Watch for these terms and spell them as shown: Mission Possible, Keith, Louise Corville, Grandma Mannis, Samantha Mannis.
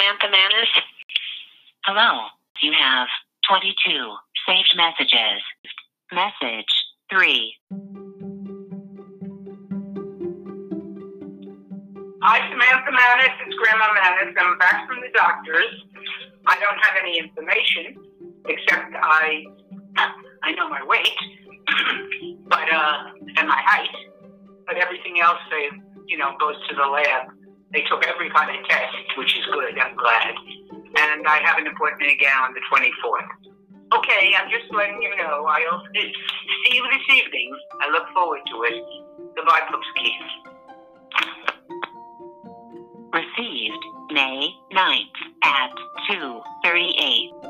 Samantha Mannis. Hello. You have 22 saved messages. Message 3. Hi, Samantha Mannis. It's Grandma Mannis. I'm back from the doctor's. I don't have any information, except I know my weight, and my height. But everything else, goes to the lab. They took every kind of test, which is good. I'm glad. And I have an appointment again on the 24th. Okay, I'm just letting you know. I'll see you this evening. I look forward to it. Goodbye, folks. Keith. Received May 9th at 2:38.